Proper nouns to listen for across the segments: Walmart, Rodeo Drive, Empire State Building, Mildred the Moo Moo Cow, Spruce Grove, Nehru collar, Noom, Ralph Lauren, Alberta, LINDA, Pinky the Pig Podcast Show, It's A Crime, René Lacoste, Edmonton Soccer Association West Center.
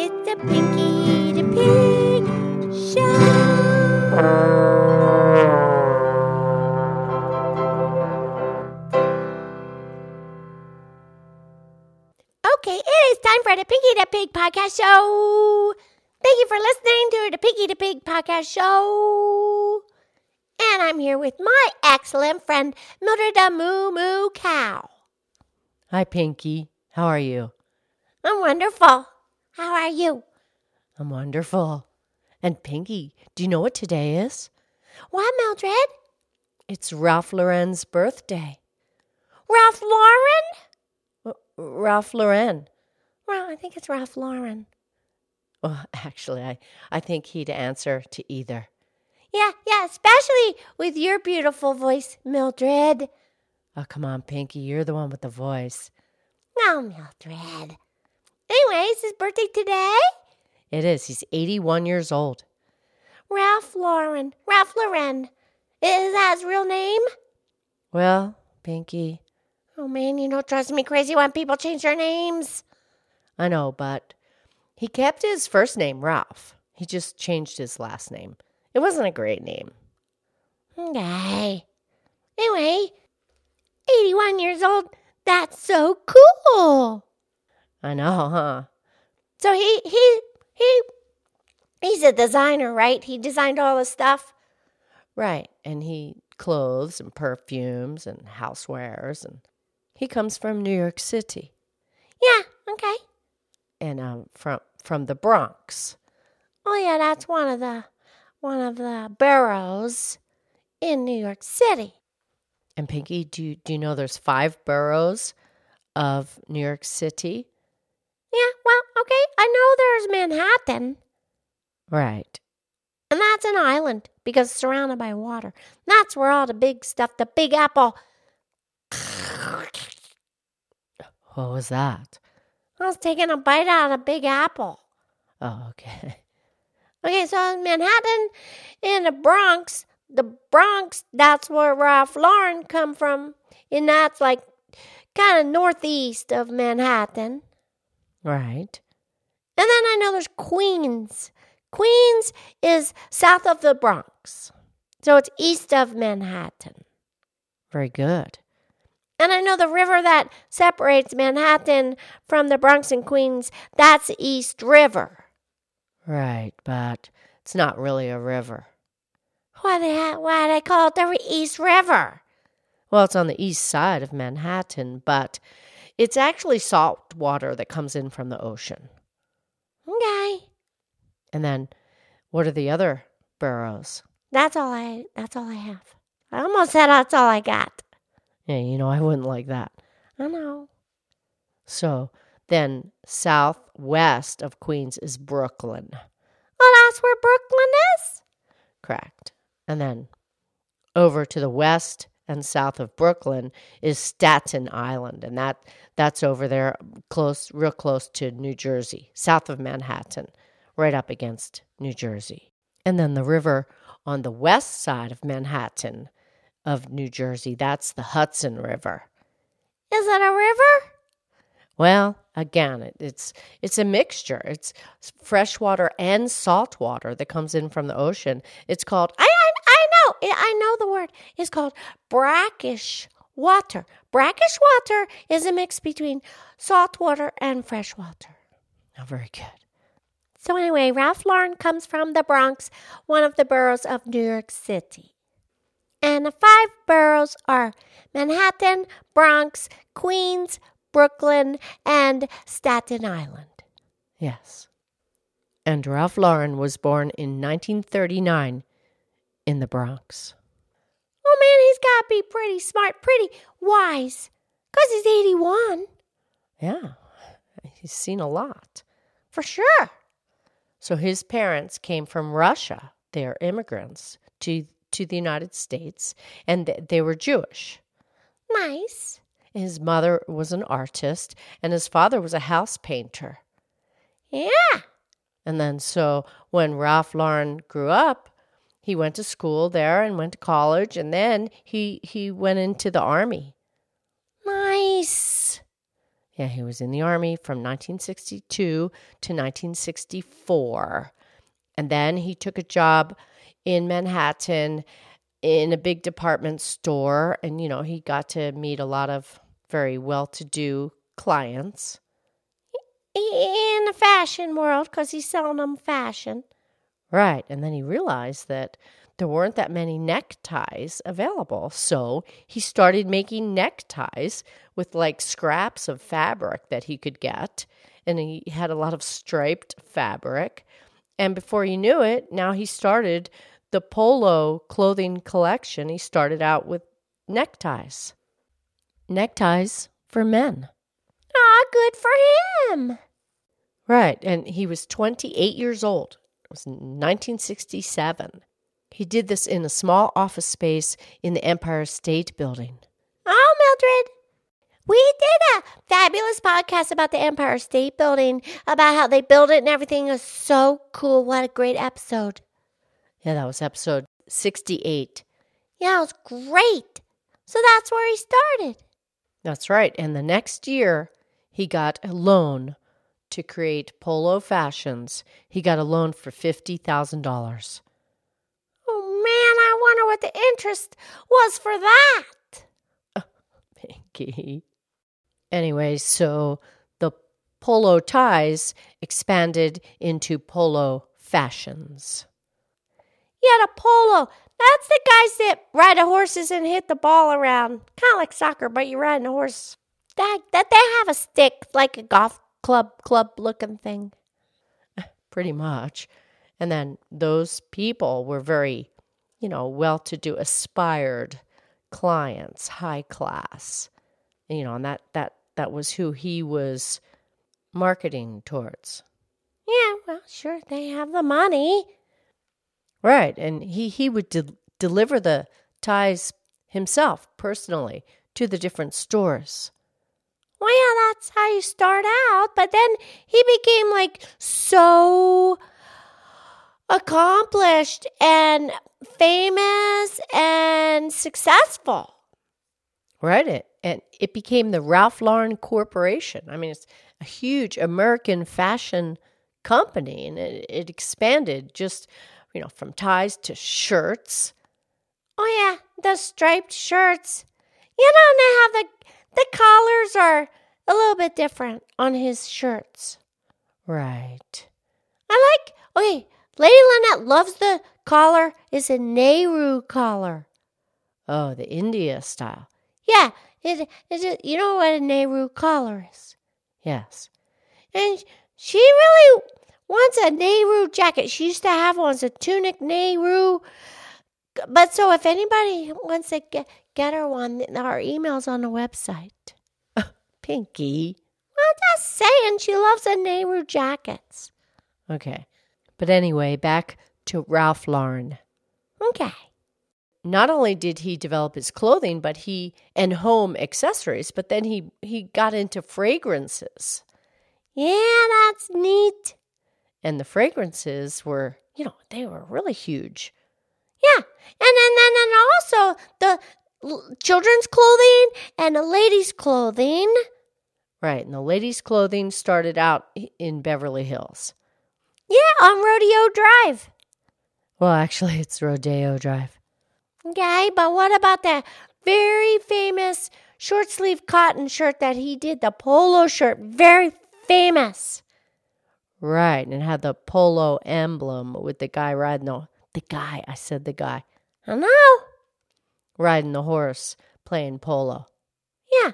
It's the Pinky the Pig Show. Okay, it is time for the Pinky the Pig Podcast Show. Thank you for listening to the Pinky the Pig Podcast Show. And I'm here with my excellent friend, Mildred the Moo Moo Cow. Hi, Pinky. How are you? I'm wonderful. How are you? I'm wonderful. And Pinky, do you know what today is? What, Mildred? It's Ralph Lauren's birthday. Ralph Lauren? Ralph Lauren. Well, I think it's Ralph Lauren. Well, actually, I think he'd answer to either. Yeah, especially with your beautiful voice, Mildred. Oh, come on, Pinky, you're the one with the voice. No, Mildred. Anyways, his birthday today? It is. He's 81 years old. Ralph Lauren. Is that his real name? Well, Pinky. Oh, man, you don't trust me crazy when people change their names. I know, but he kept his first name, Ralph. He just changed his last name. It wasn't a great name. Okay. Anyway, 81 years old. That's so cool. I know, huh? So he's a designer, right? He designed all this stuff. Right. And he clothes and perfumes and housewares. And he comes from New York City. Yeah, okay. And from the Bronx. Oh yeah, that's one of the boroughs in New York City. And Pinky, do you know there's 5 boroughs of New York City? Yeah, well, okay, I know there's Manhattan. Right. And that's an island because it's surrounded by water. That's where all the big stuff, the Big Apple. What was that? I was taking a bite out of a Big Apple. Oh, okay. Okay, so in Manhattan, in the Bronx, that's where Ralph Lauren come from. And that's like kind of northeast of Manhattan. Right. And then I know there's Queens. Queens is south of the Bronx. So it's east of Manhattan. Very good. And I know the river that separates Manhattan from the Bronx and Queens, that's the East River. Right, but it's not really a river. Why do they call it the East River? Well, it's on the east side of Manhattan, but it's actually salt water that comes in from the ocean. Okay. And then what are the other boroughs? That's all I have. I almost said that's all I got. Yeah, you know, I wouldn't like that. I know. So then southwest of Queens is Brooklyn. Oh, that's where Brooklyn is? Correct. And then over to the west and south of Brooklyn is Staten Island. And that's over there close, real close to New Jersey, south of Manhattan, right up against New Jersey. And then the river on the west side of Manhattan of New Jersey. That's the Hudson River. Is that a river? Well, again, it's a mixture. It's fresh water and salt water that comes in from the ocean. It's called, I know the word. It's called brackish water. Brackish water is a mix between salt water and fresh water. Oh, very good. So anyway, Ralph Lauren comes from the Bronx, one of the boroughs of New York City. And the 5 boroughs are Manhattan, Bronx, Queens, Brooklyn, and Staten Island. Yes. And Ralph Lauren was born in 1939 in the Bronx. Oh, man, he's got to be pretty smart, pretty wise, because he's 81. Yeah, he's seen a lot. For sure. So his parents came from Russia. They are immigrants to the United States, and they were Jewish. Nice. His mother was an artist, and his father was a house painter. Yeah. And then so when Ralph Lauren grew up, he went to school there and went to college, and then he went into the army. Nice. Yeah, he was in the Army from 1962 to 1964. And then he took a job in Manhattan in a big department store. And, you know, he got to meet a lot of very well-to-do clients in the fashion world because he's selling them fashion. Right. And then he realized that there weren't that many neckties available. So he started making neckties with like scraps of fabric that he could get. And he had a lot of striped fabric. And before you knew it, now he started the Polo clothing collection. He started out with neckties. Neckties for men. Ah, good for him. Right. And he was 28 years old. It was 1967. He did this in a small office space in the Empire State Building. Oh, Mildred, we did a fabulous podcast about the Empire State Building, about how they built it and everything. It was so cool. What a great episode. Yeah, that was episode 68. Yeah, it was great. So that's where he started. That's right. And the next year, he got a loan to create Polo Fashions. He got a loan for $50,000. I wonder what the interest was for that. Oh, Pinky. Anyway, so the Polo ties expanded into Polo Fashions. Yeah, the Polo. That's the guys that ride the horses and hit the ball around. Kind of like soccer, but you're riding a horse. That they have a stick, like a golf club looking thing. Pretty much. And then those people were very, you know, well-to-do, aspired clients, high class. You know, and that was who he was marketing towards. Yeah, well, sure, they have the money. Right, and he would deliver the ties himself, personally, to the different stores. Well, yeah, that's how you start out, but then he became, like, so accomplished and famous and successful. Right. And it became the Ralph Lauren Corporation. I mean, it's a huge American fashion company, and it expanded just, you know, from ties to shirts. Oh, yeah, the striped shirts. You know, they have the collars are a little bit different on his shirts. Right. Okay, Lady Lynette loves the collar. It's a Nehru collar. Oh, the India style. Yeah. You know what a Nehru collar is? Yes. And she really wants a Nehru jacket. She used to have one. It's a tunic Nehru. But so if anybody wants to get her one, our email's on the website. Pinky. I'm just saying she loves the Nehru jackets. Okay. But anyway, back to Ralph Lauren. Okay. Not only did he develop his clothing, but home accessories, but then he got into fragrances. Yeah, that's neat. And the fragrances were, you know, they were really huge. Yeah. And also the children's clothing and the ladies' clothing. Right. And the ladies' clothing started out in Beverly Hills. Yeah, on Rodeo Drive. Well, actually, it's Rodeo Drive. Okay, but what about that very famous short-sleeve cotton shirt that he did, the polo shirt? Very famous. Right, and it had the polo emblem with the guy riding the guy. I know. Riding the horse, playing polo. Yeah.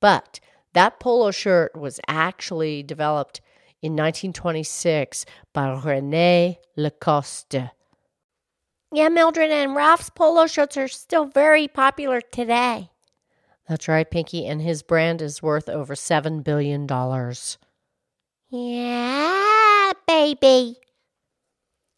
But that polo shirt was actually developed in 1926 by René Lacoste. Yeah, Mildred, and Ralph's polo shirts are still very popular today. That's right, Pinky, and his brand is worth over $7 billion. Yeah, baby.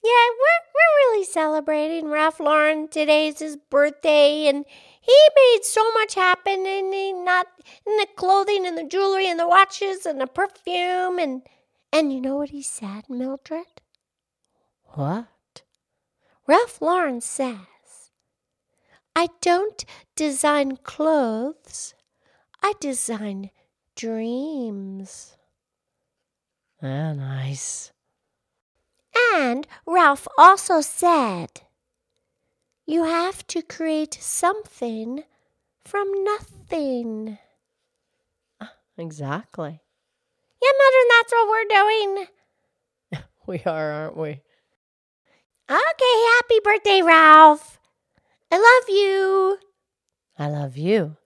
Yeah, we're really celebrating Ralph Lauren. Today's his birthday, and he made so much happen, and the clothing, and the jewelry, and the watches, and the perfume, And you know what he said, Mildred? What? Ralph Lauren says, "I don't design clothes. I design dreams. Ah, nice. And Ralph also said, you have to create something from nothing. Exactly. Yeah, Mildred, that's what we're doing. We are, aren't we? Okay, happy birthday, Ralph. I love you. I love you.